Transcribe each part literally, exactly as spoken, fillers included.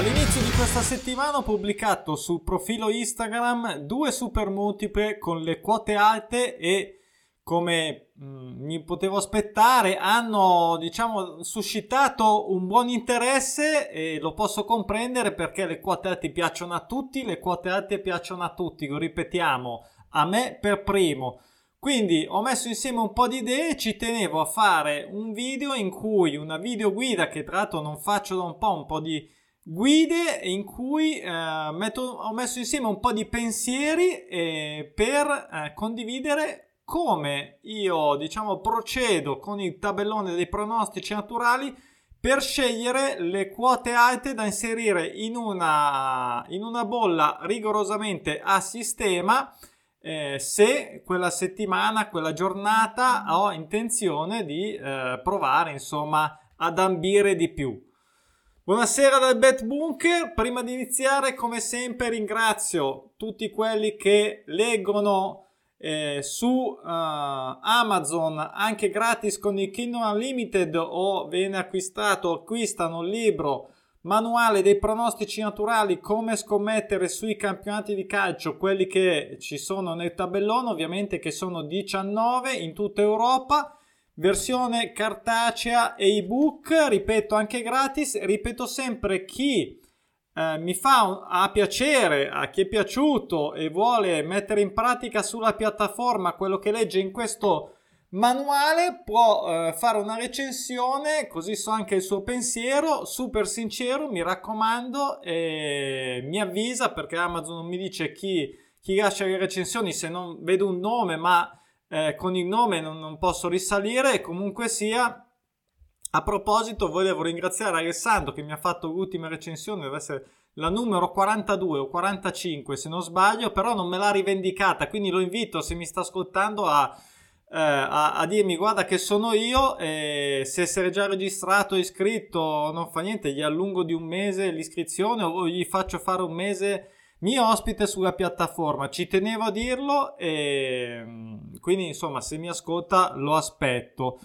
All'inizio di questa settimana ho pubblicato sul profilo Instagram due super multiple con le quote alte e, come mh, mi potevo aspettare, hanno diciamo suscitato un buon interesse, e lo posso comprendere perché le quote alte piacciono a tutti, le quote alte piacciono a tutti, lo ripetiamo, a me per primo. Quindi ho messo insieme un po' di idee, ci tenevo a fare un video in cui una videoguida, che tra l'altro non faccio da un po', un po' di guide in cui eh, metto, ho messo insieme un po' di pensieri eh, per eh, condividere come io diciamo procedo con il tabellone dei pronostici naturali per scegliere le quote alte da inserire in una, in una bolla rigorosamente a sistema eh, se quella settimana, quella giornata ho intenzione di eh, provare insomma ad ambire di più. Buonasera dal Bet Bunker. Prima di iniziare, come sempre, ringrazio tutti quelli che leggono eh, su uh, Amazon anche gratis con il Kindle Unlimited, o viene acquistato o acquistano il libro manuale dei pronostici naturali, come scommettere sui campionati di calcio, quelli che ci sono nel tabellone, ovviamente, che sono diciannove in tutta Europa. Versione cartacea e ebook, ripeto, anche gratis. Ripeto sempre, chi eh, mi fa un, a piacere, a chi è piaciuto e vuole mettere in pratica sulla piattaforma quello che legge in questo manuale, può eh, fare una recensione, così so anche il suo pensiero, super sincero, mi raccomando, e mi avvisa, perché Amazon non mi dice chi, chi lascia le recensioni se non vedo un nome, ma Eh, con il nome non, non posso risalire. E comunque sia, a proposito, volevo ringraziare Alessandro che mi ha fatto l'ultima recensione, deve essere la numero quarantadue o quarantacinque se non sbaglio, però non me l'ha rivendicata, quindi lo invito, se mi sta ascoltando, a, eh, a, a dirmi: guarda che sono io, e se sei già registrato, iscritto, non fa niente, gli allungo di un mese l'iscrizione o gli faccio fare un mese mio ospite sulla piattaforma. Ci tenevo a dirlo, e quindi insomma, se mi ascolta lo aspetto.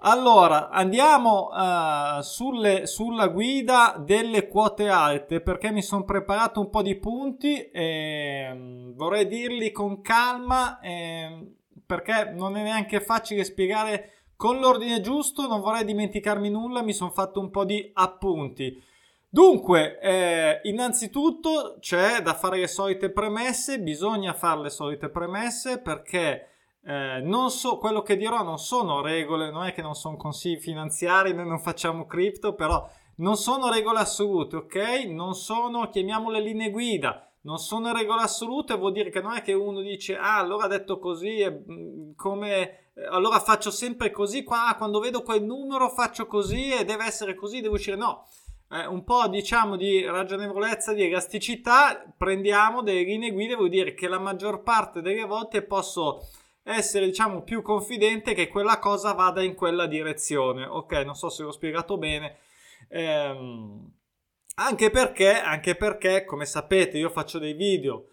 Allora andiamo uh, sulle, sulla guida delle quote alte, perché mi sono preparato un po' di punti e um, vorrei dirli con calma, e, perché non è neanche facile spiegare con l'ordine giusto, non vorrei dimenticarmi nulla, mi sono fatto un po' di appunti. Dunque, eh, innanzitutto c'è da fare le solite premesse, bisogna fare le solite premesse perché eh, non so, quello che dirò non sono regole, non è che non sono consigli finanziari, noi non facciamo cripto, però non sono regole assolute, ok? Non sono, chiamiamole, linee guida, non sono regole assolute, vuol dire che non è che uno dice: ah, allora ha detto così, è come... allora faccio sempre così, qua quando vedo quel numero faccio così e deve essere così, devo uscire, no. Eh, un po' diciamo di ragionevolezza, di elasticità, prendiamo delle linee guida, vuol dire che la maggior parte delle volte posso essere diciamo più confidente che quella cosa vada in quella direzione, ok? Non so se l'ho spiegato bene, eh, anche perché anche perché come sapete io faccio dei video,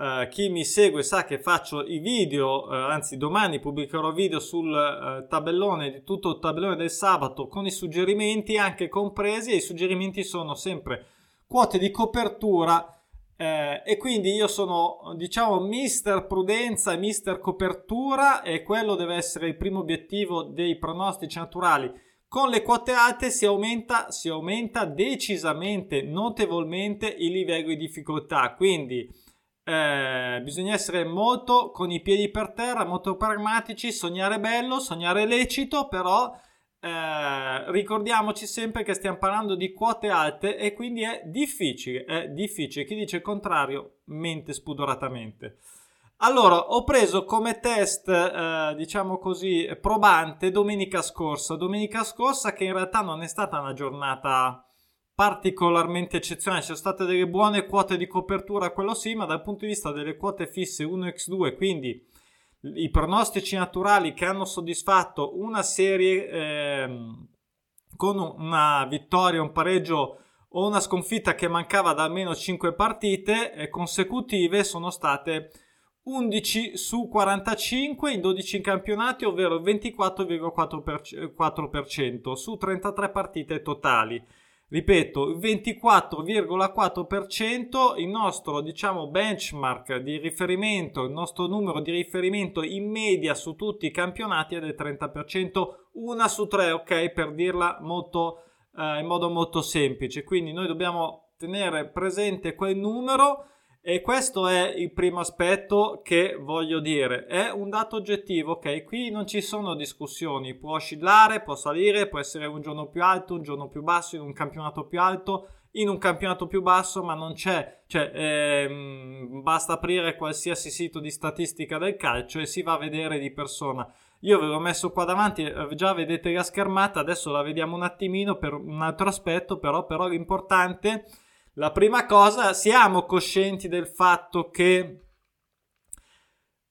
eh, chi mi segue sa che faccio i video, eh, anzi domani pubblicherò video sul eh, tabellone, di tutto il tabellone del sabato, con i suggerimenti anche compresi, e i suggerimenti sono sempre quote di copertura, eh, e quindi io sono diciamo mister prudenza, mister copertura, e quello deve essere il primo obiettivo dei pronostici naturali. Con le quote alte si aumenta, si aumenta decisamente, notevolmente il livello di difficoltà, quindi eh, bisogna essere molto con i piedi per terra, molto pragmatici, sognare bello, sognare lecito, però Eh, ricordiamoci sempre che stiamo parlando di quote alte e quindi è difficile, è difficile. Chi dice il contrario mente spudoratamente. Allora, ho preso come test eh, diciamo così probante domenica scorsa domenica scorsa che in realtà non è stata una giornata particolarmente eccezionale, ci sono state delle buone quote di copertura, quello sì, ma dal punto di vista delle quote fisse uno per due, quindi i pronostici naturali che hanno soddisfatto una serie eh, con una vittoria, un pareggio o una sconfitta che mancava da almeno cinque partite consecutive, sono state undici su quarantacinque in dodici campionati, ovvero il ventiquattro virgola quattro per cento su trentatré partite totali. ripeto, il ventiquattro virgola quattro per cento, il nostro, diciamo, benchmark di riferimento, il nostro numero di riferimento in media su tutti i campionati è del trenta per cento, una su tre, ok, per dirla molto, eh, in modo molto semplice. Quindi noi dobbiamo tenere presente quel numero, e questo è il primo aspetto che voglio dire, è un dato oggettivo, ok? Qui non ci sono discussioni, può oscillare, può salire, può essere un giorno più alto, un giorno più basso, in un campionato più alto, in un campionato più basso, ma non c'è, cioè ehm, basta aprire qualsiasi sito di statistica del calcio e si va a vedere di persona. Io ve l'ho messo qua davanti, già vedete la schermata, adesso la vediamo un attimino per un altro aspetto, però, però l'importante, la prima cosa, siamo coscienti del fatto che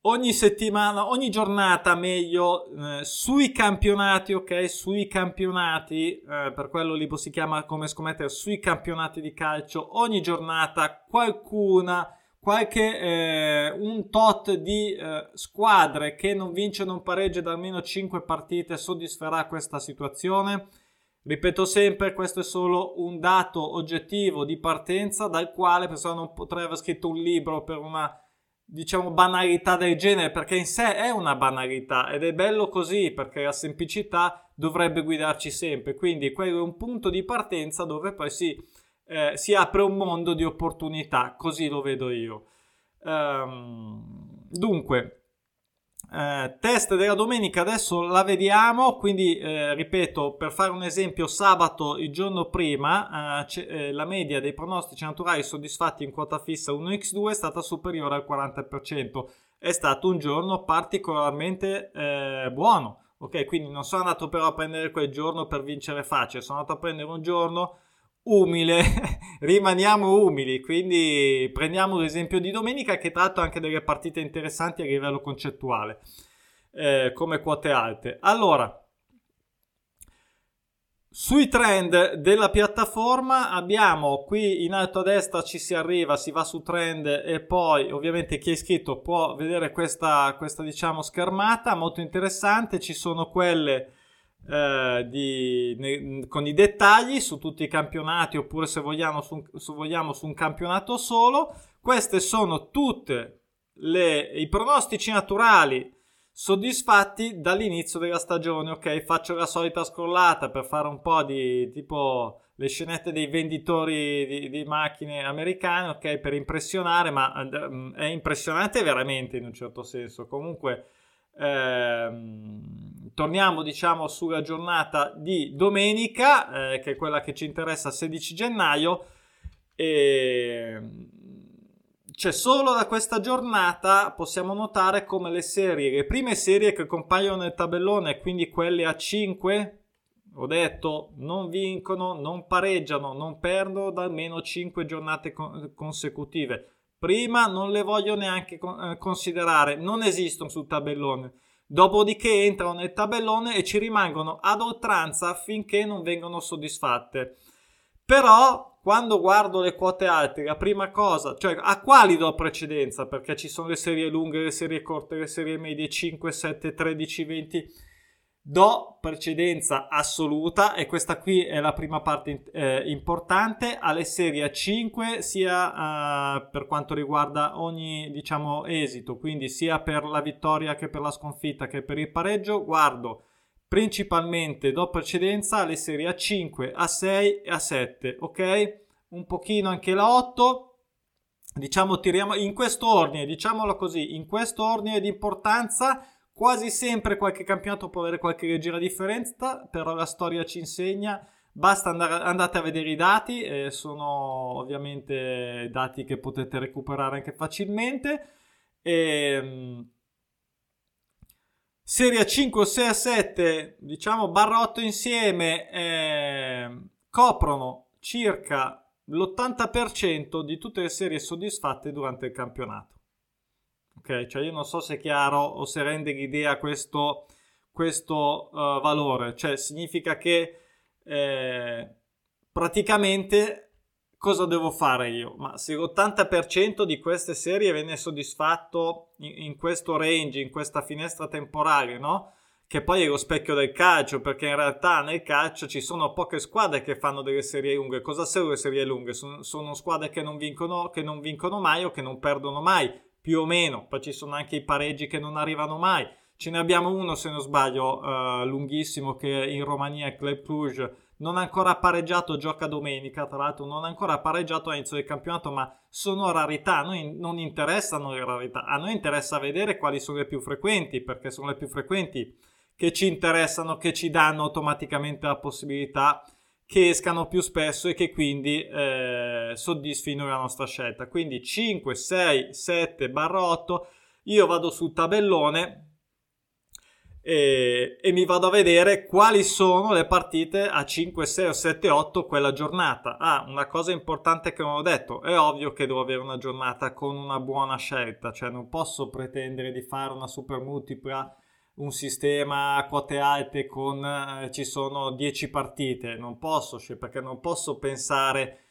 ogni settimana, ogni giornata meglio, eh, sui campionati, ok? Sui campionati, eh, per quello il libro si chiama Come scommettere sui campionati di calcio, ogni giornata qualcuna... qualche eh, un tot di eh, squadre che non vince, non pareggia da almeno cinque partite soddisferà questa situazione. Ripeto sempre, questo è solo un dato oggettivo di partenza dal quale, persino non potrei aver scritto un libro per una, diciamo, banalità del genere, perché in sé è una banalità ed è bello così, perché la semplicità dovrebbe guidarci sempre. Quindi quello è un punto di partenza dove poi si... Eh, si apre un mondo di opportunità, così lo vedo io. Ehm, dunque, eh, test della domenica adesso la vediamo, quindi eh, ripeto, per fare un esempio, sabato il giorno prima eh, eh, la media dei pronostici naturali soddisfatti in quota fissa uno per due è stata superiore al quaranta per cento, è stato un giorno particolarmente eh, buono, ok? Quindi non sono andato però a prendere quel giorno per vincere facile, sono andato a prendere un giorno umile, rimaniamo umili, quindi prendiamo l'esempio di domenica, che tratto anche delle partite interessanti a livello concettuale, eh, come quote alte. Allora, sui trend della piattaforma abbiamo qui in alto a destra, ci si arriva, si va su trend e poi ovviamente chi è iscritto può vedere questa, questa diciamo schermata molto interessante. Ci sono quelle Eh, di, ne, con i dettagli su tutti i campionati, oppure se vogliamo su, se vogliamo su un campionato solo. Queste sono tutte le, i pronostici naturali soddisfatti dall'inizio della stagione, ok? Faccio la solita scrollata per fare un po' di tipo le scenette dei venditori di, di macchine americane, ok? Per impressionare, ma eh, è impressionante veramente in un certo senso. Comunque ehm torniamo, diciamo, sulla giornata di domenica, eh, che è quella che ci interessa, sedici gennaio, e c'è solo da questa giornata possiamo notare come le serie, le prime serie che compaiono nel tabellone, quindi quelle a cinque, ho detto, non vincono, non pareggiano, non perdono da almeno cinque giornate con- consecutive. Prima non le voglio neanche con- considerare, non esistono sul tabellone. Dopodiché entrano nel tabellone e ci rimangono ad oltranza finché non vengono soddisfatte. Però quando guardo le quote alte, la prima cosa, cioè a quali do precedenza, perché ci sono le serie lunghe, le serie corte, le serie medie, cinque, sette, tredici, venti, do precedenza assoluta, e questa qui è la prima parte eh, importante, alle serie a cinque, sia eh, per quanto riguarda ogni, diciamo, esito, quindi sia per la vittoria che per la sconfitta che per il pareggio. Guardo principalmente, do precedenza alle serie a cinque, a sei e a sette, ok? Un pochino anche la otto, diciamo, tiriamo in questo ordine, diciamolo così, in questo ordine di importanza. Quasi sempre qualche campionato può avere qualche leggera differenza, però la storia ci insegna, basta andare, andate a vedere i dati, eh, sono ovviamente dati che potete recuperare anche facilmente. E, serie cinque, sei, sette, diciamo barra otto insieme, eh, coprono circa l'ottanta per cento di tutte le serie soddisfatte durante il campionato. Okay, cioè io non so se è chiaro o se rende l'idea questo, questo uh, valore, cioè significa che eh, praticamente cosa devo fare io? Ma se l'ottanta per cento di queste serie viene soddisfatto in, in questo range, in questa finestra temporale, no? che poi è lo specchio del calcio, perché in realtà nel calcio ci sono poche squadre che fanno delle serie lunghe. Cosa servono le serie lunghe? Sono, sono squadre che non vincono, che non vincono mai o che non perdono mai, più o meno. Poi ci sono anche i pareggi che non arrivano mai. Ce ne abbiamo uno, se non sbaglio, eh, lunghissimo, che in Romania è Club Cluj, non ha ancora pareggiato, gioca domenica, tra l'altro non ha ancora pareggiato all'inizio del campionato, ma sono rarità. A noi non interessano le rarità, a noi interessa vedere quali sono le più frequenti, perché sono le più frequenti che ci interessano, che ci danno automaticamente la possibilità che escano più spesso e che quindi eh, soddisfino la nostra scelta. Quindi cinque, sei, sette, otto, io vado sul tabellone e, e mi vado a vedere quali sono le partite a cinque, sei o sette, otto quella giornata. Ah, una cosa importante che non ho detto, è ovvio che devo avere una giornata con una buona scelta, cioè non posso pretendere di fare una super multipla, un sistema a quote alte con eh, ci sono dieci partite, non posso, perché non posso pensare,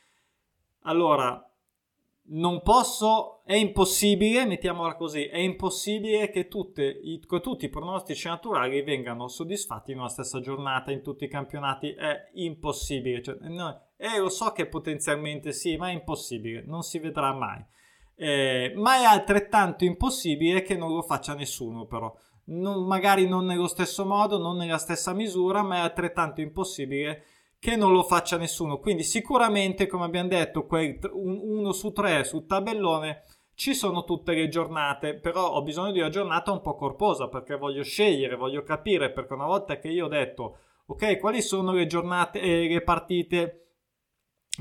allora non posso, è impossibile, mettiamola così, è impossibile che, tutte, i, che tutti i pronostici naturali vengano soddisfatti in una stessa giornata in tutti i campionati, è impossibile, cioè, no, eh, lo so che potenzialmente sì, ma è impossibile, non si vedrà mai, eh, ma è altrettanto impossibile che non lo faccia nessuno, però Non, magari non nello stesso modo, non nella stessa misura, ma è altrettanto impossibile che non lo faccia nessuno. Quindi sicuramente, come abbiamo detto, quel uno su tre sul tabellone ci sono tutte le giornate, però ho bisogno di una giornata un po' corposa, perché voglio scegliere, voglio capire, perché una volta che io ho detto ok, quali sono le giornate eh, le partite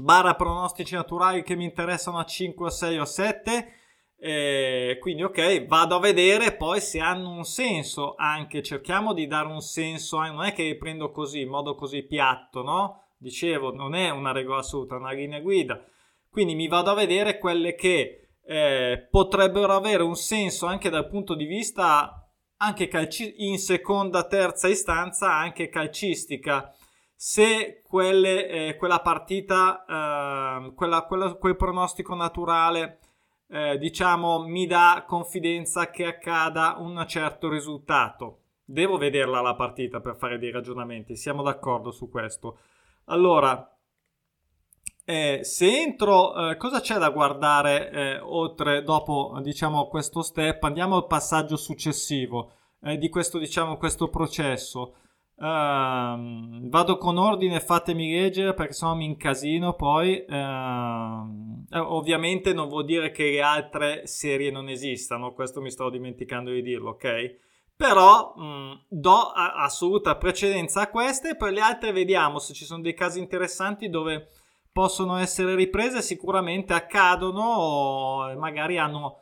barra pronostici naturali che mi interessano a cinque, sei o sette, Eh, quindi ok, vado a vedere poi se hanno un senso, anche cerchiamo di dare un senso, eh, non è che li prendo così in modo così piatto, no? Dicevo, non è una regola assoluta, è una linea guida, quindi mi vado a vedere quelle che eh, potrebbero avere un senso anche dal punto di vista anche calci- in seconda, terza istanza, anche calcistica. Se quelle, eh, quella partita eh, quella, quella, quel pronostico naturale Eh, diciamo mi dà confidenza che accada un certo risultato, devo vederla la partita per fare dei ragionamenti, siamo d'accordo su questo. Allora eh, se entro eh, cosa c'è da guardare eh, oltre, dopo diciamo questo step andiamo al passaggio successivo eh, di questo diciamo questo processo. Uh, vado con ordine, fatemi leggere perché sennò mi incasino poi. Uh, ovviamente non vuol dire che le altre serie non esistano, questo mi stavo dimenticando di dirlo, ok? Però mh, do a- assoluta precedenza a queste e poi le altre vediamo se ci sono dei casi interessanti dove possono essere riprese, sicuramente accadono o magari hanno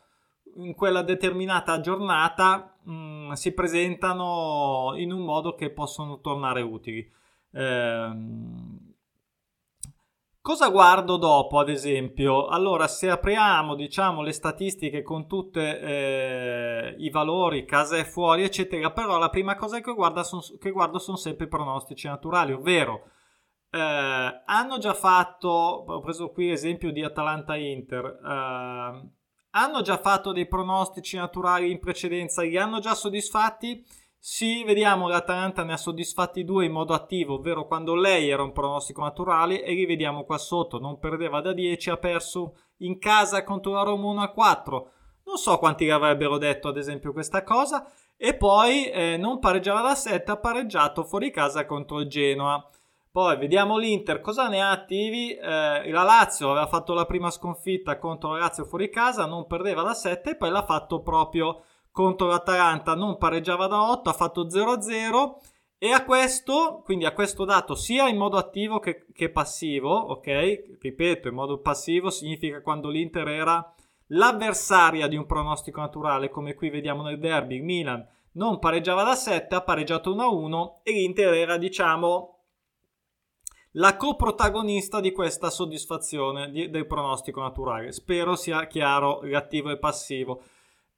in quella determinata giornata mh, si presentano in un modo che possono tornare utili. Eh, cosa guardo dopo, ad esempio? Allora, se apriamo diciamo le statistiche con tutti eh, i valori, casa è fuori, eccetera, però la prima cosa che guardo sono, che guardo sono sempre i pronostici naturali, ovvero eh, hanno già fatto, ho preso qui l'esempio di Atalanta-Inter, eh, hanno già fatto dei pronostici naturali in precedenza, li hanno già soddisfatti? Sì, vediamo, l'Atalanta ne ha soddisfatti due in modo attivo, ovvero quando lei era un pronostico naturale, e li vediamo qua sotto, non perdeva da dieci, ha perso in casa contro la Roma uno a quattro. Non so quanti avrebbero detto ad esempio questa cosa, e poi eh, non pareggiava da sette, ha pareggiato fuori casa contro il Genoa. Poi vediamo l'Inter, cosa ne ha attivi? Eh, la Lazio aveva fatto la prima sconfitta contro la Lazio fuori casa, non perdeva da sette, e poi l'ha fatto proprio contro l'Atalanta, non pareggiava da otto, ha fatto zero a zero, e a questo, quindi a questo dato sia in modo attivo che, che passivo, ok? Ripeto, in modo passivo significa quando l'Inter era l'avversaria di un pronostico naturale, come qui vediamo nel derby, Milan non pareggiava da sette, ha pareggiato uno a uno, e l'Inter era diciamo la coprotagonista di questa soddisfazione di, del pronostico naturale. Spero sia chiaro l'attivo e il passivo.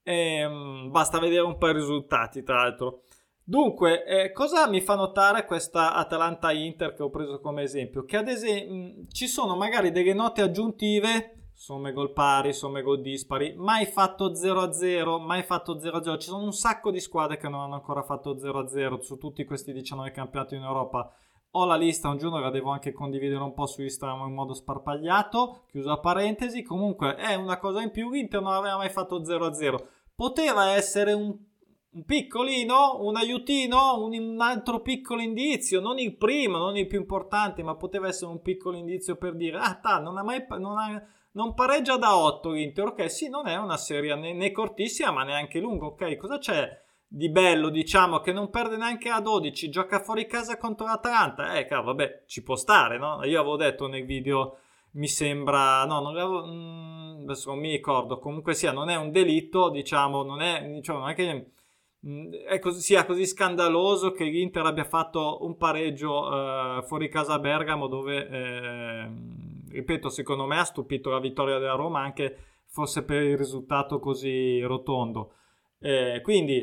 Ehm, basta vedere un po' i risultati, tra l'altro. Dunque, eh, cosa mi fa notare questa Atalanta-Inter che ho preso come esempio? Che ad esempio mh, ci sono magari delle note aggiuntive somme gol pari, somme gol dispari, mai fatto zero a zero, mai fatto zero a zero. Ci sono un sacco di squadre che non hanno ancora fatto zero a zero su tutti questi diciannove campionati in Europa. Ho la lista, un giorno la devo anche condividere un po' su Instagram in modo sparpagliato, chiusa parentesi. Comunque è una cosa in più, l'Inter non aveva mai fatto zero a zero. Poteva essere un, un piccolino, un aiutino, un, un altro piccolo indizio, non il primo, non il più importante, ma poteva essere un piccolo indizio per dire ah ta, non ha mai... Non ha, non pareggia da otto l'Inter, ok, sì, non è una serie né, né cortissima ma neanche lunga, ok, cosa c'è di bello, diciamo, che non perde neanche a dodici, gioca fuori casa contro l'Atalanta, eh, cavolo, vabbè, ci può stare, no? Io avevo detto nel video, mi sembra, no, non l'avevo, mh, adesso non mi ricordo, comunque sia, non è un delitto, diciamo, non è, diciamo, non è che mh, è così, sia così scandaloso che l'Inter abbia fatto un pareggio eh, fuori casa a Bergamo, dove... Eh, ripeto, secondo me ha stupito la vittoria della Roma, anche forse per il risultato così rotondo. Eh, quindi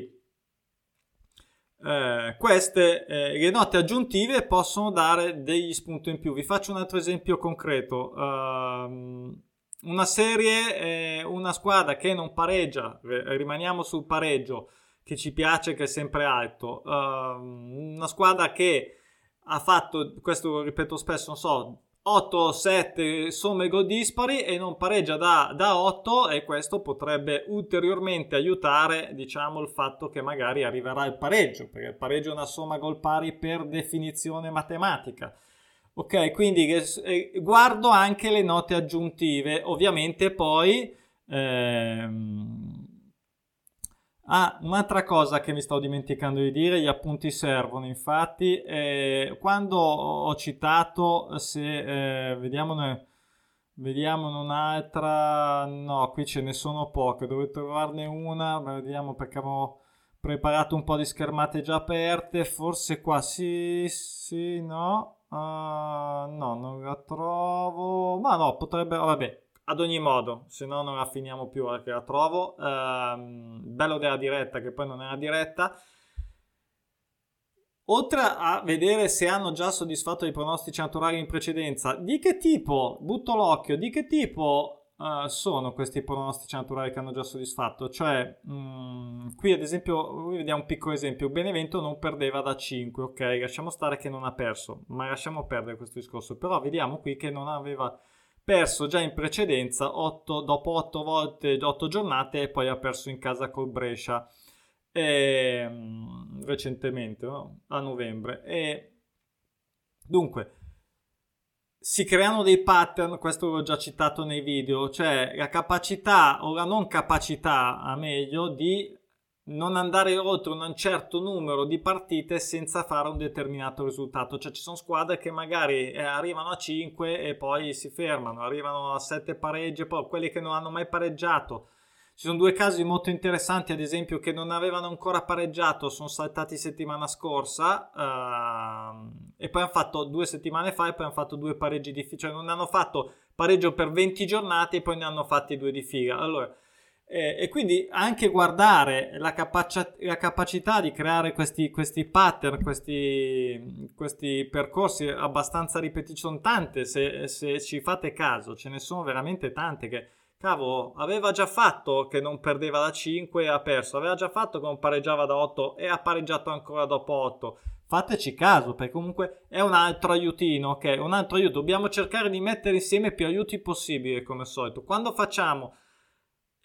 eh, queste eh, le note aggiuntive possono dare degli spunti in più. Vi faccio un altro esempio concreto. Uh, una serie, eh, una squadra che non pareggia, rimaniamo sul pareggio, che ci piace, che è sempre alto. Uh, una squadra che ha fatto, questo lo ripeto spesso, non so, otto sette somme gol dispari e non pareggia da, da otto, e questo potrebbe ulteriormente aiutare, diciamo, il fatto che magari arriverà il pareggio, perché il pareggio è una somma gol pari per definizione matematica. Ok, quindi eh, guardo anche le note aggiuntive, ovviamente poi ehm... ah, un'altra cosa che mi stavo dimenticando di dire, gli appunti servono, infatti, eh, quando ho citato, se eh, vediamone, vediamone un'altra, no, qui ce ne sono poche, dovevo trovarne una, vediamo, perché avevo preparato un po' di schermate già aperte, forse qua sì, sì, no, uh, no, non la trovo, ma no, potrebbe, vabbè. Ad ogni modo, se no non la finiamo più, perché la trovo. Ehm, bello della diretta, che poi non è una diretta. Oltre a vedere se hanno già soddisfatto i pronostici naturali in precedenza, di che tipo, butto l'occhio, di che tipo eh, sono questi pronostici naturali che hanno già soddisfatto? Cioè, mh, qui ad esempio, vediamo un piccolo esempio, Benevento non perdeva da cinque, ok? Lasciamo stare che non ha perso, ma lasciamo perdere questo discorso. Però vediamo qui che non aveva... perso già in precedenza otto, dopo otto volte, otto giornate, e poi ha perso in casa col Brescia e, recentemente, no? A novembre. E, dunque, si creano dei pattern, questo l'ho già citato nei video, cioè la capacità o la non capacità, a meglio, di non andare oltre un certo numero di partite senza fare un determinato risultato. Cioè ci sono squadre che magari arrivano a cinque e poi si fermano, arrivano a sette pareggi, poi quelli che non hanno mai pareggiato. Ci sono due casi molto interessanti, ad esempio, che non avevano ancora pareggiato, sono saltati settimana scorsa ehm, e poi hanno fatto due settimane fa e poi hanno fatto due pareggi di fila, cioè non hanno fatto pareggio per venti giornate e poi ne hanno fatti due di fila. Allora, Eh, e quindi anche guardare la, capacia- la capacità di creare questi, questi pattern, questi, questi percorsi abbastanza ripetiti, sono tante, se, se ci fate caso, ce ne sono veramente tante che, cavolo, aveva già fatto che non perdeva da cinque e ha perso, aveva già fatto che non pareggiava da otto e ha pareggiato ancora dopo otto. Fateci caso, perché comunque è un altro aiutino, ok? Un altro aiuto, dobbiamo cercare di mettere insieme più aiuti possibile, come al solito. Quando facciamo...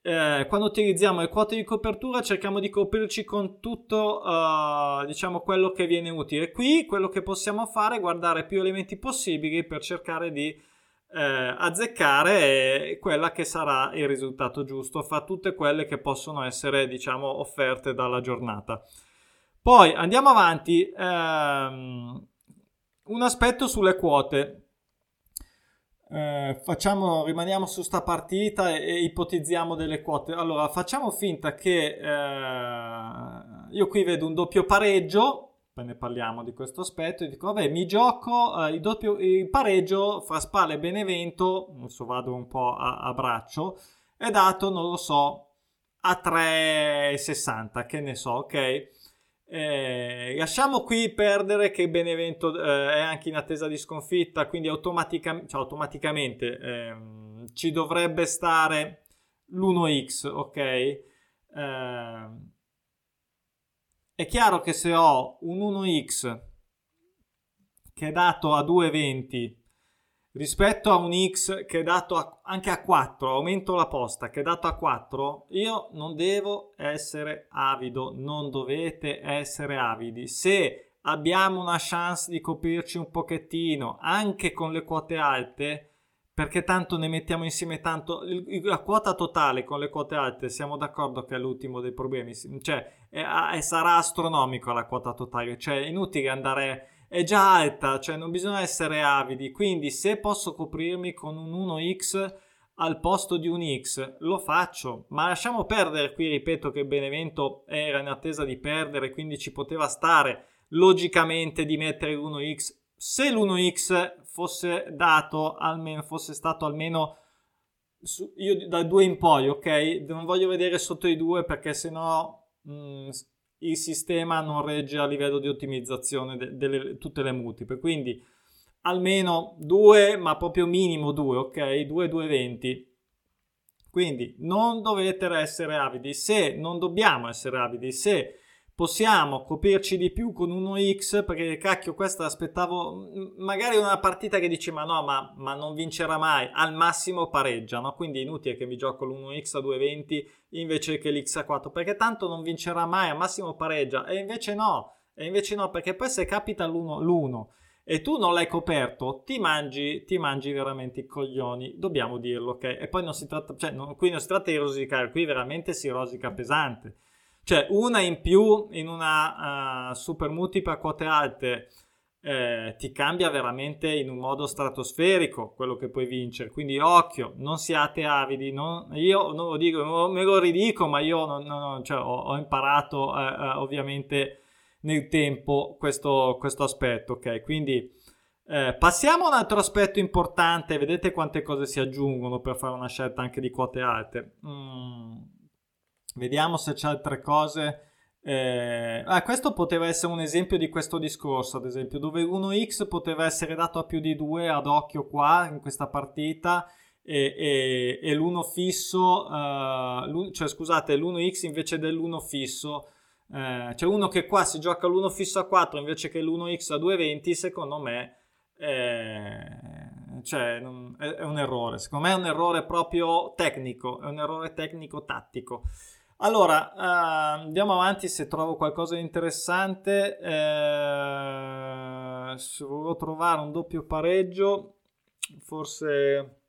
Eh, quando utilizziamo le quote di copertura cerchiamo di coprirci con tutto uh, diciamo quello che viene utile. Qui quello che possiamo fare è guardare più elementi possibili per cercare di eh, azzeccare eh, quella che sarà il risultato giusto fra tutte quelle che possono essere, diciamo, offerte dalla giornata. Poi andiamo avanti, ehm, un aspetto sulle quote. Eh, facciamo, rimaniamo su sta partita e, e ipotizziamo delle quote. Allora, facciamo finta che eh, io qui vedo un doppio pareggio, poi ne parliamo di questo aspetto, e dico vabbè, mi gioco eh, il, doppio, il pareggio fra Spal e Benevento, non so, vado un po' a, a braccio, è dato, non lo so, a tre e sessanta, che ne so, ok? Eh, lasciamo qui perdere che Benevento eh, è anche in attesa di sconfitta, quindi automatica, cioè automaticamente ehm, ci dovrebbe stare l'uno x, ok? Eh, è chiaro che se ho un uno x che è dato a due virgola venti rispetto a un x che è dato a, anche a quattro, aumento la posta, che è dato a quattro, io non devo essere avido, non dovete essere avidi. Se abbiamo una chance di coprirci un pochettino, anche con le quote alte, perché tanto ne mettiamo insieme tanto, la quota totale con le quote alte, siamo d'accordo che è l'ultimo dei problemi, cioè è, è, sarà astronomica la quota totale, cioè è inutile andare... è già alta, cioè non bisogna essere avidi, quindi se posso coprirmi con un uno x al posto di un x lo faccio, ma lasciamo perdere qui, ripeto che Benevento era in attesa di perdere, quindi ci poteva stare logicamente di mettere l'uno x se l'uno x fosse dato almeno, fosse stato almeno su, io da due in poi, ok? Non voglio vedere sotto i due perché sennò mh, il sistema non regge a livello di ottimizzazione delle, delle tutte le multiple, quindi almeno due, ma proprio minimo due, ok? due, due, venti. Quindi non dovete essere avidi, se non dobbiamo essere avidi, se possiamo coprirci di più con uno x, perché cacchio questa aspettavo magari una partita che dici ma no, ma, ma non vincerà mai, al massimo pareggia, no? Quindi è inutile che mi gioco l'uno x a due virgola venti invece che l'x a quattro, perché tanto non vincerà mai, al massimo pareggia, e invece no, e invece no, perché poi se capita l'uno e tu non l'hai coperto, ti mangi, ti mangi veramente i coglioni, dobbiamo dirlo, ok? E poi non si tratta, cioè non, qui non si tratta di rosicare, qui veramente si rosica pesante. Cioè una in più in una uh, super multipla a quote alte eh, ti cambia veramente in un modo stratosferico quello che puoi vincere. Quindi occhio, non siate avidi. Non, io non lo dico, non me lo ridico, ma io non, non, cioè, ho, ho imparato eh, eh, ovviamente nel tempo questo, questo aspetto. Ok, quindi eh, passiamo a un altro aspetto importante. Vedete quante cose si aggiungono per fare una scelta anche di quote alte. Mm. Vediamo se c'è altre cose. Eh, ah, questo poteva essere un esempio di questo discorso, ad esempio, dove uno x poteva essere dato a più di due ad occhio qua, in questa partita, e, e, e l'uno fisso, uh, l'un, cioè scusate, l'uno x invece dell'uno fisso, eh, cioè uno che qua si gioca l'uno fisso a quattro invece che l'uno x a due virgola venti, secondo me eh, cioè, non, è, è un errore, secondo me è un errore proprio tecnico, è un errore tecnico-tattico. Allora, uh, andiamo avanti se trovo qualcosa di interessante. Eh, se volevo trovare un doppio pareggio, forse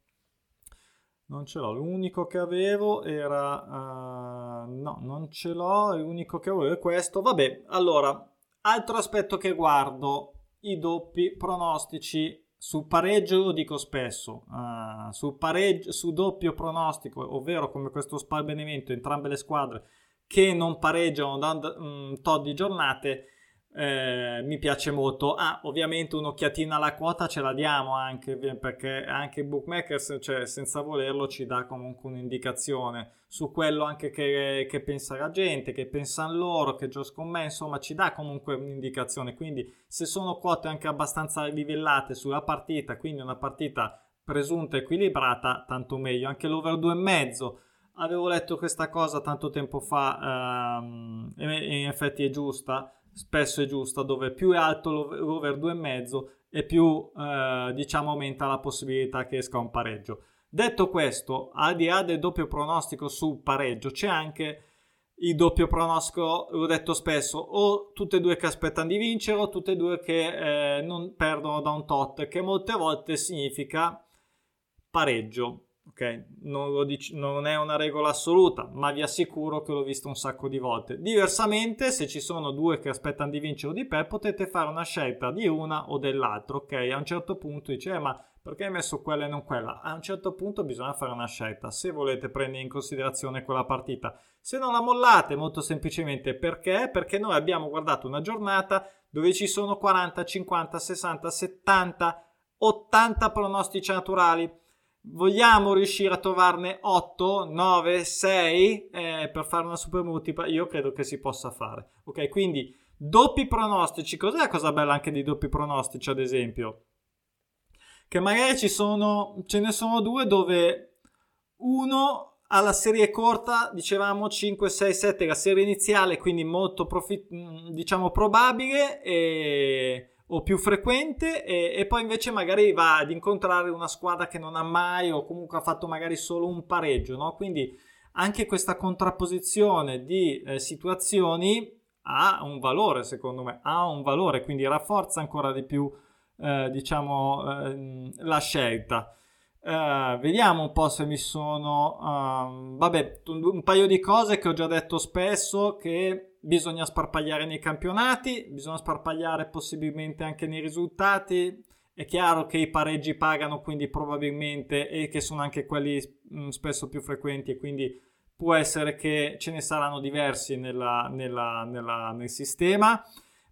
non ce l'ho. L'unico che avevo era... Uh, no, non ce l'ho. L'unico che avevo è questo. Vabbè, allora, altro aspetto che guardo, i doppi pronostici. Sul pareggio lo dico spesso, uh, sul pareggio, su doppio pronostico, ovvero come questo Spal Benevento, entrambe le squadre che non pareggiano da un um, tot di giornate, eh, mi piace molto. Ah, ovviamente un'occhiatina alla quota ce la diamo anche, perché anche Bookmakers, cioè, senza volerlo, ci dà comunque un'indicazione su quello anche che, che pensa la gente, che pensano loro, che gioca con me, insomma ci dà comunque un'indicazione. Quindi se sono quote anche abbastanza livellate sulla partita, quindi una partita presunta equilibrata, tanto meglio. Anche l'over due virgola cinque, avevo letto questa cosa tanto tempo fa, ehm, e in effetti è giusta, spesso è giusta, dove più è alto l'over due virgola cinque e più eh, diciamo aumenta la possibilità che esca un pareggio. Detto questo, al di là del doppio pronostico sul pareggio c'è anche il doppio pronostico, l'ho detto spesso, o tutte e due che aspettano di vincere o tutte e due che eh, non perdono da un tot, che molte volte significa pareggio. Okay? Non, lo dic- non è una regola assoluta, ma vi assicuro che l'ho visto un sacco di volte. Diversamente, se ci sono due che aspettano di vincere o di perdere, potete fare una scelta di una o dell'altra. Ok, a un certo punto dice eh, ma perché hai messo quella e non quella? A un certo punto bisogna fare una scelta se volete prendere in considerazione quella partita. Se non la mollate, molto semplicemente perché? Perché noi abbiamo guardato una giornata dove ci sono quaranta, cinquanta, sessanta, settanta, ottanta pronostici naturali. Vogliamo riuscire a trovarne otto, nove, sei eh, per fare una super multipla? Io credo che si possa fare. Ok, quindi doppi pronostici. Cos'è la cosa bella anche dei doppi pronostici, ad esempio? Che magari ci sono, ce ne sono due dove uno alla serie corta, dicevamo cinque, sei, sette, la serie iniziale, quindi molto profitt- diciamo probabile e... o più frequente, e, e poi invece magari va ad incontrare una squadra che non ha mai o comunque ha fatto magari solo un pareggio, no? Quindi anche questa contrapposizione di eh, situazioni ha un valore, secondo me, ha un valore, quindi rafforza ancora di più eh, diciamo eh, la scelta. Uh, vediamo un po' se mi sono um, vabbè un, un paio di cose che ho già detto spesso, che bisogna sparpagliare nei campionati, bisogna sparpagliare possibilmente anche nei risultati. È chiaro che i pareggi pagano, quindi probabilmente, e che sono anche quelli mh, spesso più frequenti, e quindi può essere che ce ne saranno diversi nella, nella, nella, nel sistema,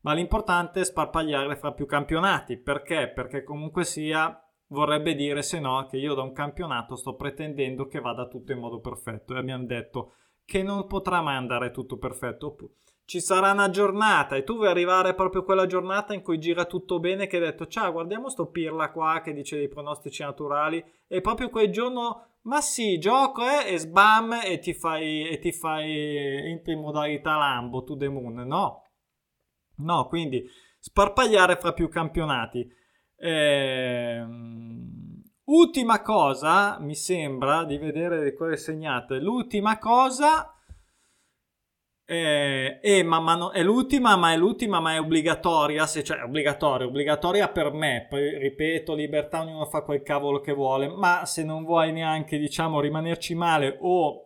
ma l'importante è sparpagliarle fra più campionati. Perché? Perché comunque sia vorrebbe dire, se no, che io da un campionato sto pretendendo che vada tutto in modo perfetto, e abbiamo detto che non potrà mai andare tutto perfetto. Ci sarà una giornata e tu vuoi arrivare proprio quella giornata in cui gira tutto bene, che hai detto ciao, guardiamo sto Pirla qua che dice dei pronostici naturali, e proprio quel giorno ma sì, gioco eh, e sbam e ti fai e ti fai entri in modalità Lambo to the moon. No no, quindi sparpagliare fra più campionati. Eh, ultima cosa, mi sembra di vedere le cose segnate, l'ultima cosa è, è, ma, ma no, è l'ultima ma è l'ultima ma è obbligatoria, se cioè obbligatoria obbligatoria per me. Poi ripeto, libertà, ognuno fa quel cavolo che vuole, ma se non vuoi neanche diciamo rimanerci male, o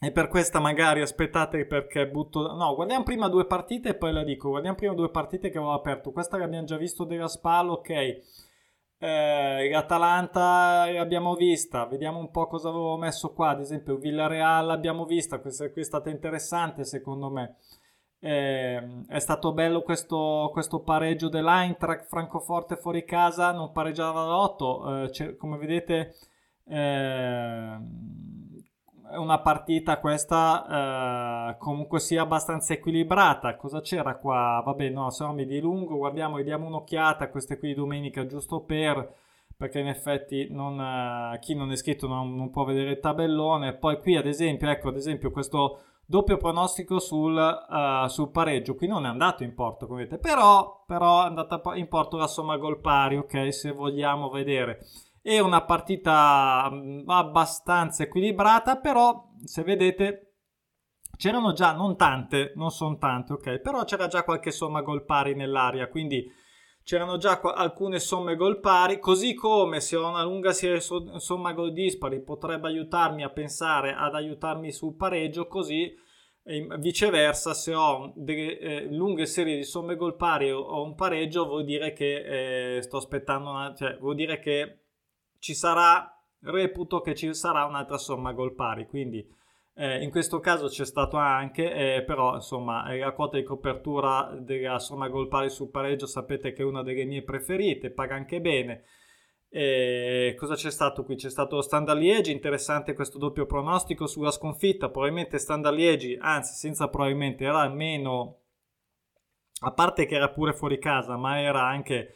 e per questa magari aspettate perché butto... No, guardiamo prima due partite e poi la dico. Guardiamo prima due partite che avevo aperto. Questa l'abbiamo già visto della Spal, ok. Eh, Atalanta l'abbiamo vista. Vediamo un po' cosa avevo messo qua. Ad esempio Villarreal l'abbiamo vista. Questa, questa è stata interessante secondo me. Eh, è stato bello questo, questo pareggio dell'Eintracht. Francoforte fuori casa, non pareggiava da otto. Eh, come vedete... Eh, è una partita questa eh, comunque sia abbastanza equilibrata. Cosa c'era qua? Vabbè, no, se no mi dilungo. Guardiamo e diamo un'occhiata a queste qui di domenica, giusto per, perché in effetti non, eh, chi non è iscritto non, non può vedere il tabellone. Poi qui ad esempio, ecco, ad esempio questo doppio pronostico sul, eh, sul pareggio, qui non è andato in porto, come vedete, però, però è andata in porto la somma gol pari, ok, se vogliamo vedere. È una partita abbastanza equilibrata, però se vedete c'erano già non tante, non sono tante, ok, però c'era già qualche somma gol pari nell'aria, quindi c'erano già qu- alcune somme gol pari, così come se ho una lunga serie so- somma gol dispari potrebbe aiutarmi a pensare ad aiutarmi sul pareggio, così e viceversa se ho delle eh, lunghe serie di somme gol pari o, o un pareggio vuol dire che eh, sto aspettando una, cioè vuol dire che ci sarà, reputo che ci sarà un'altra somma gol pari, quindi eh, in questo caso c'è stato anche, eh, però insomma la quota di copertura della somma gol pari sul pareggio sapete che è una delle mie preferite, paga anche bene. E cosa c'è stato qui? C'è stato lo Standard Liegi, interessante questo doppio pronostico sulla sconfitta, probabilmente Standard Liegi, anzi senza probabilmente, era almeno, a parte che era pure fuori casa, ma era anche...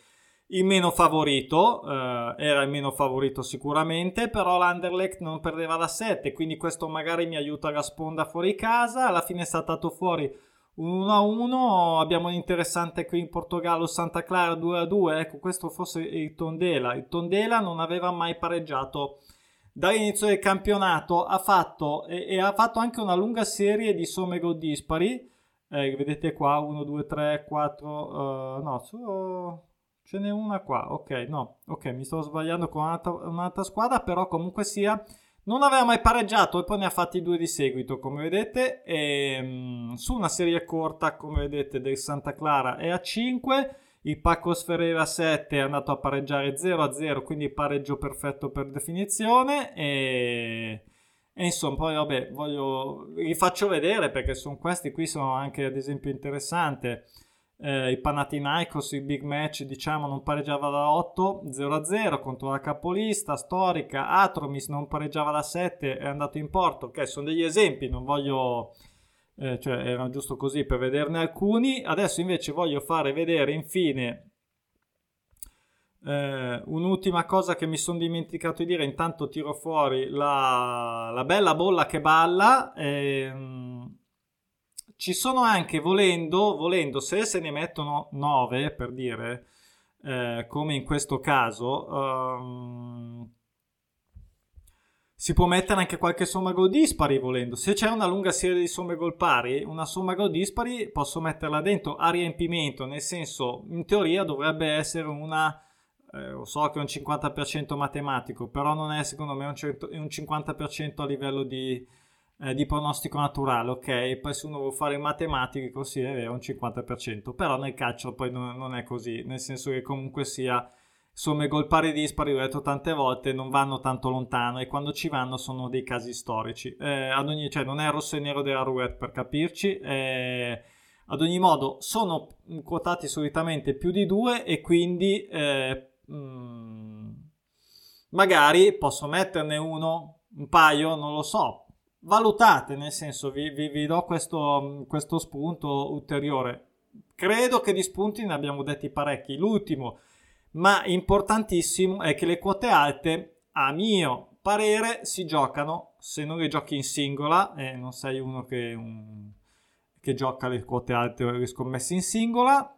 il meno favorito, eh, era il meno favorito sicuramente, però l'Anderlecht non perdeva da sette, quindi questo magari mi aiuta la sponda fuori casa. Alla fine è saltato fuori un uno a uno, abbiamo un interessante qui in Portogallo, Santa Clara due a due, ecco questo fosse il Tondela. Il Tondela non aveva mai pareggiato dall'inizio del campionato, ha fatto, e, e ha fatto anche una lunga serie di somme gol dispari, eh, vedete qua uno, due, tre, quattro, uh, no, solo... ce n'è una qua, ok, no, ok, mi sto sbagliando con un'altra, un'altra squadra, però comunque sia non aveva mai pareggiato e poi ne ha fatti due di seguito, come vedete, e, mh, su una serie corta, come vedete, del Santa Clara è a cinque, il Pacos Ferreira sette è andato a pareggiare zero a zero, quindi pareggio perfetto per definizione, e, e insomma, poi vabbè, voglio, vi faccio vedere perché sono questi qui, sono anche ad esempio interessante. Eh, il Panathinaikos, il big match diciamo, non pareggiava da otto, zero a zero contro la capolista storica. Atromis non pareggiava da sette, è andato in porto, ok, sono degli esempi, non voglio eh, cioè erano giusto così per vederne alcuni. Adesso invece voglio fare vedere infine Eh, un'ultima cosa che mi sono dimenticato di dire, intanto tiro fuori la, la bella bolla che balla. Ehm, ci sono anche, volendo, volendo se se ne mettono nove per dire, eh, come in questo caso, um, si può mettere anche qualche somma gol dispari volendo. Se c'è una lunga serie di somme gol pari, una somma gol dispari posso metterla dentro a riempimento, nel senso, in teoria dovrebbe essere una, Eh, so che è un cinquanta per cento matematico, però non è, secondo me, un, certo, un cinquanta per cento a livello di, eh, di pronostico naturale, ok? Poi se uno vuole fare matematico, così è un cinquanta per cento, però nel calcio poi non, non è così, nel senso che comunque sia, somme gol pari e dispari, l'ho detto tante volte, non vanno tanto lontano e quando ci vanno sono dei casi storici. Eh, ad ogni, cioè non è rosso e nero della roulette, per capirci, eh, ad ogni modo sono quotati solitamente più di due e quindi... Eh, Mm, magari posso metterne uno, un paio, non lo so, valutate, nel senso vi, vi, vi do questo, questo spunto ulteriore. Credo che di spunti ne abbiamo detti parecchi. L'ultimo, ma importantissimo, è che le quote alte, a mio parere, si giocano se non le giochi in singola, e eh, non sei uno che, un, che gioca le quote alte o le scommesse in singola.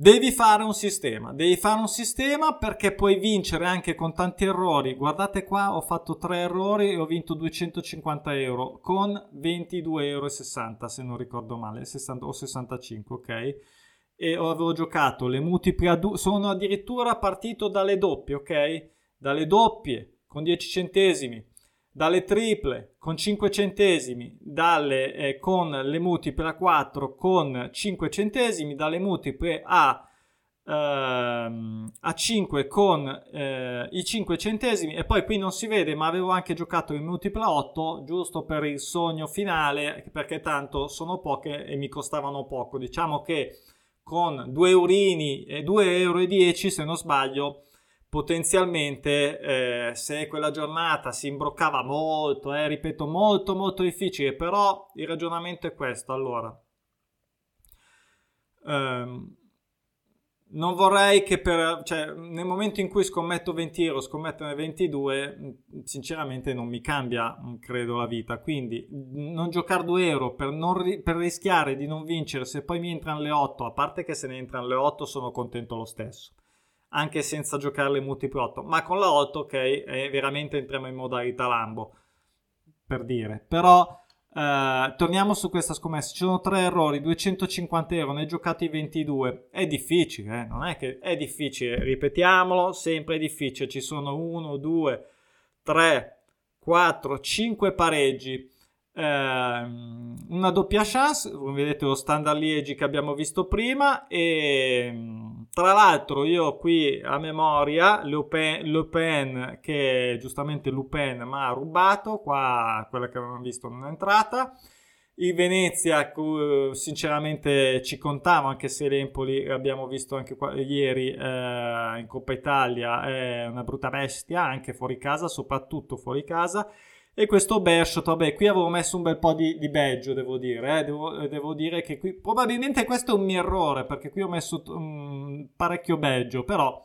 Devi fare un sistema, devi fare un sistema perché puoi vincere anche con tanti errori. Guardate qua, ho fatto tre errori e ho vinto duecentocinquanta euro con ventidue virgola sessanta euro, se non ricordo male, sessanta o sessantacinque, ok? E avevo giocato le multiple a due, sono addirittura partito dalle doppie, ok? Dalle doppie con dieci centesimi, dalle triple con cinque centesimi, dalle eh, con le multiple a quattro con cinque centesimi, dalle multiple a, ehm, a cinque con eh, i cinque centesimi e poi qui non si vede ma avevo anche giocato in multiple a otto giusto per il sogno finale perché tanto sono poche e mi costavano poco. Diciamo che con due eurini e due euro e dieci se non sbaglio potenzialmente eh, se quella giornata si imbroccava molto, eh, ripeto molto molto difficile, però il ragionamento è questo. Allora ehm, non vorrei che per, cioè, nel momento in cui scommetto venti euro scommetterne ventidue sinceramente non mi cambia credo la vita, quindi non giocare due euro per, non, per rischiare di non vincere se poi mi entrano le otto, a parte che se ne entrano le otto sono contento lo stesso anche senza giocare le multiple otto, ma con la otto ok, eh, veramente entriamo in modalità Lambo per dire. Però eh, torniamo su questa scommessa, ci sono tre errori, duecentocinquanta euro, ne ho giocati ventidue, è difficile, eh? Non è che è difficile, ripetiamolo, sempre è difficile, ci sono uno, due, tre, quattro, cinque pareggi, una doppia chance, vedete lo standard Liegi che abbiamo visto prima e tra l'altro io qui a memoria Le Pen, Le Pen che giustamente Lupin mi ha rubato qua, quella che avevamo visto non è entrata, il Venezia sinceramente ci contava anche se l'Empoli abbiamo visto anche qua, ieri eh, in Coppa Italia è una brutta bestia anche fuori casa, soprattutto fuori casa. E questo Bershot, vabbè, qui avevo messo un bel po' di, di beggio, devo dire, eh. devo, devo dire che qui probabilmente questo è un mio errore, perché qui ho messo um, parecchio beggio, però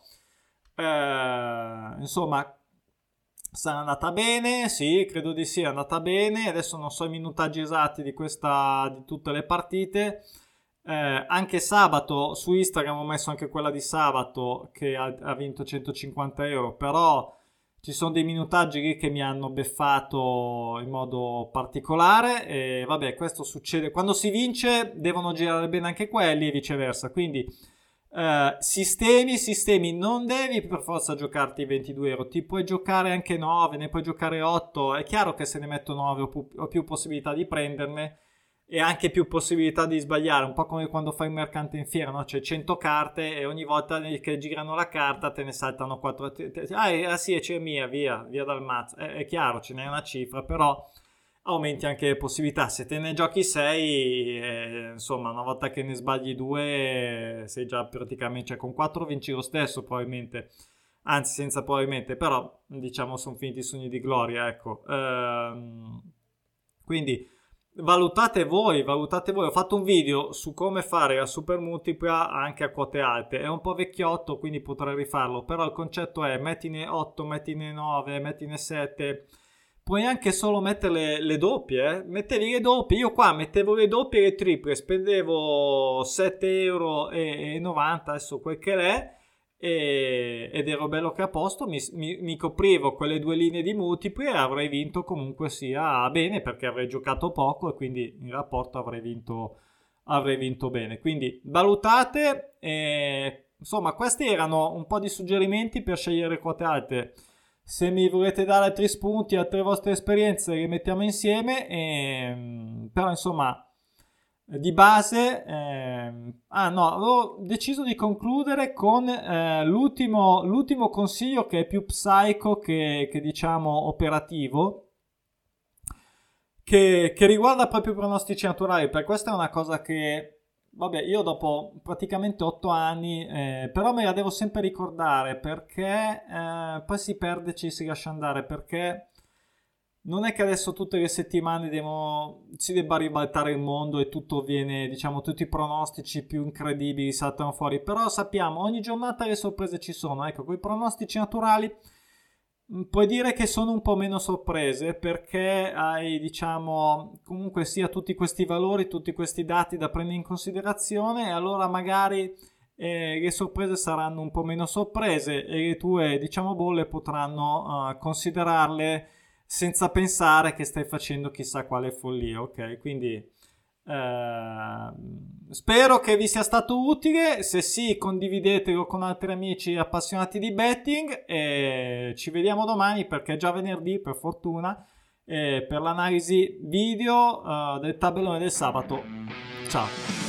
eh, insomma sarà andata bene, sì, credo di sì, è andata bene, adesso non so i minutaggi esatti di, questa, di tutte le partite, eh, anche sabato su Instagram ho messo anche quella di sabato che ha, ha vinto centocinquanta euro, però... Ci sono dei minutaggi che mi hanno beffato in modo particolare e vabbè, questo succede. Quando si vince devono girare bene anche quelli e viceversa. Quindi eh, sistemi, sistemi, non devi per forza giocarti ventidue euro. Ti puoi giocare anche nove, ne puoi giocare otto. È chiaro che se ne metto nove ho più, ho più possibilità di prenderne e anche più possibilità di sbagliare. Un po' come quando fai un mercante in fiera, no? C'è cento carte e ogni volta che girano la carta te ne saltano quattro. Ah, è, ah sì, c'è mia, via, via dal mazzo. È, è chiaro, ce n'è una cifra, però aumenti anche le possibilità. Se te ne giochi sei, eh, insomma, una volta che ne sbagli due, sei già praticamente... Cioè con quattro vinci lo stesso probabilmente, anzi senza probabilmente, però diciamo sono finiti i sogni di gloria, ecco. Ehm, quindi... Valutate voi, valutate voi. Ho fatto un video su come fare la super multipla anche a quote alte. È un po' vecchiotto, quindi potrei rifarlo, però il concetto è mettine otto, mettine nove, mettine sette. Puoi anche solo mettere le, le doppie, eh? Mettevi le doppie. Io qua mettevo le doppie e le triple, spendevo sette euro e novanta, adesso quel che l'è, e, ed ero bello che a posto, mi, mi, mi coprivo quelle due linee di multipli e avrei vinto comunque sia bene, perché avrei giocato poco e quindi in rapporto avrei vinto, avrei vinto bene. Quindi valutate, e, insomma, questi erano un po' di suggerimenti per scegliere quote alte. Se mi volete dare altri spunti, altre vostre esperienze, le mettiamo insieme, e, però insomma di base eh, ah no, ho deciso di concludere con eh, l'ultimo, l'ultimo consiglio, che è più psico che, che diciamo operativo, che, che riguarda proprio i pronostici naturali, perché questa è una cosa che vabbè, io dopo praticamente otto anni, eh, però me la devo sempre ricordare, perché eh, poi si perde, ci si lascia andare, perché non è che adesso tutte le settimane devo, si debba ribaltare il mondo e tutto viene, diciamo, tutti i pronostici più incredibili saltano fuori, però sappiamo, ogni giornata le sorprese ci sono. Ecco, quei pronostici naturali puoi dire che sono un po' meno sorprese, perché hai, diciamo, comunque sia tutti questi valori, tutti questi dati da prendere in considerazione, e allora magari eh, le sorprese saranno un po' meno sorprese e le tue, diciamo, bolle potranno uh, considerarle senza pensare che stai facendo chissà quale follia, ok? Quindi eh, spero che vi sia stato utile. Se sì, condividetelo con altri amici appassionati di betting, e ci vediamo domani, perché è già venerdì per fortuna, eh, per l'analisi video eh, del tabellone del sabato. Ciao.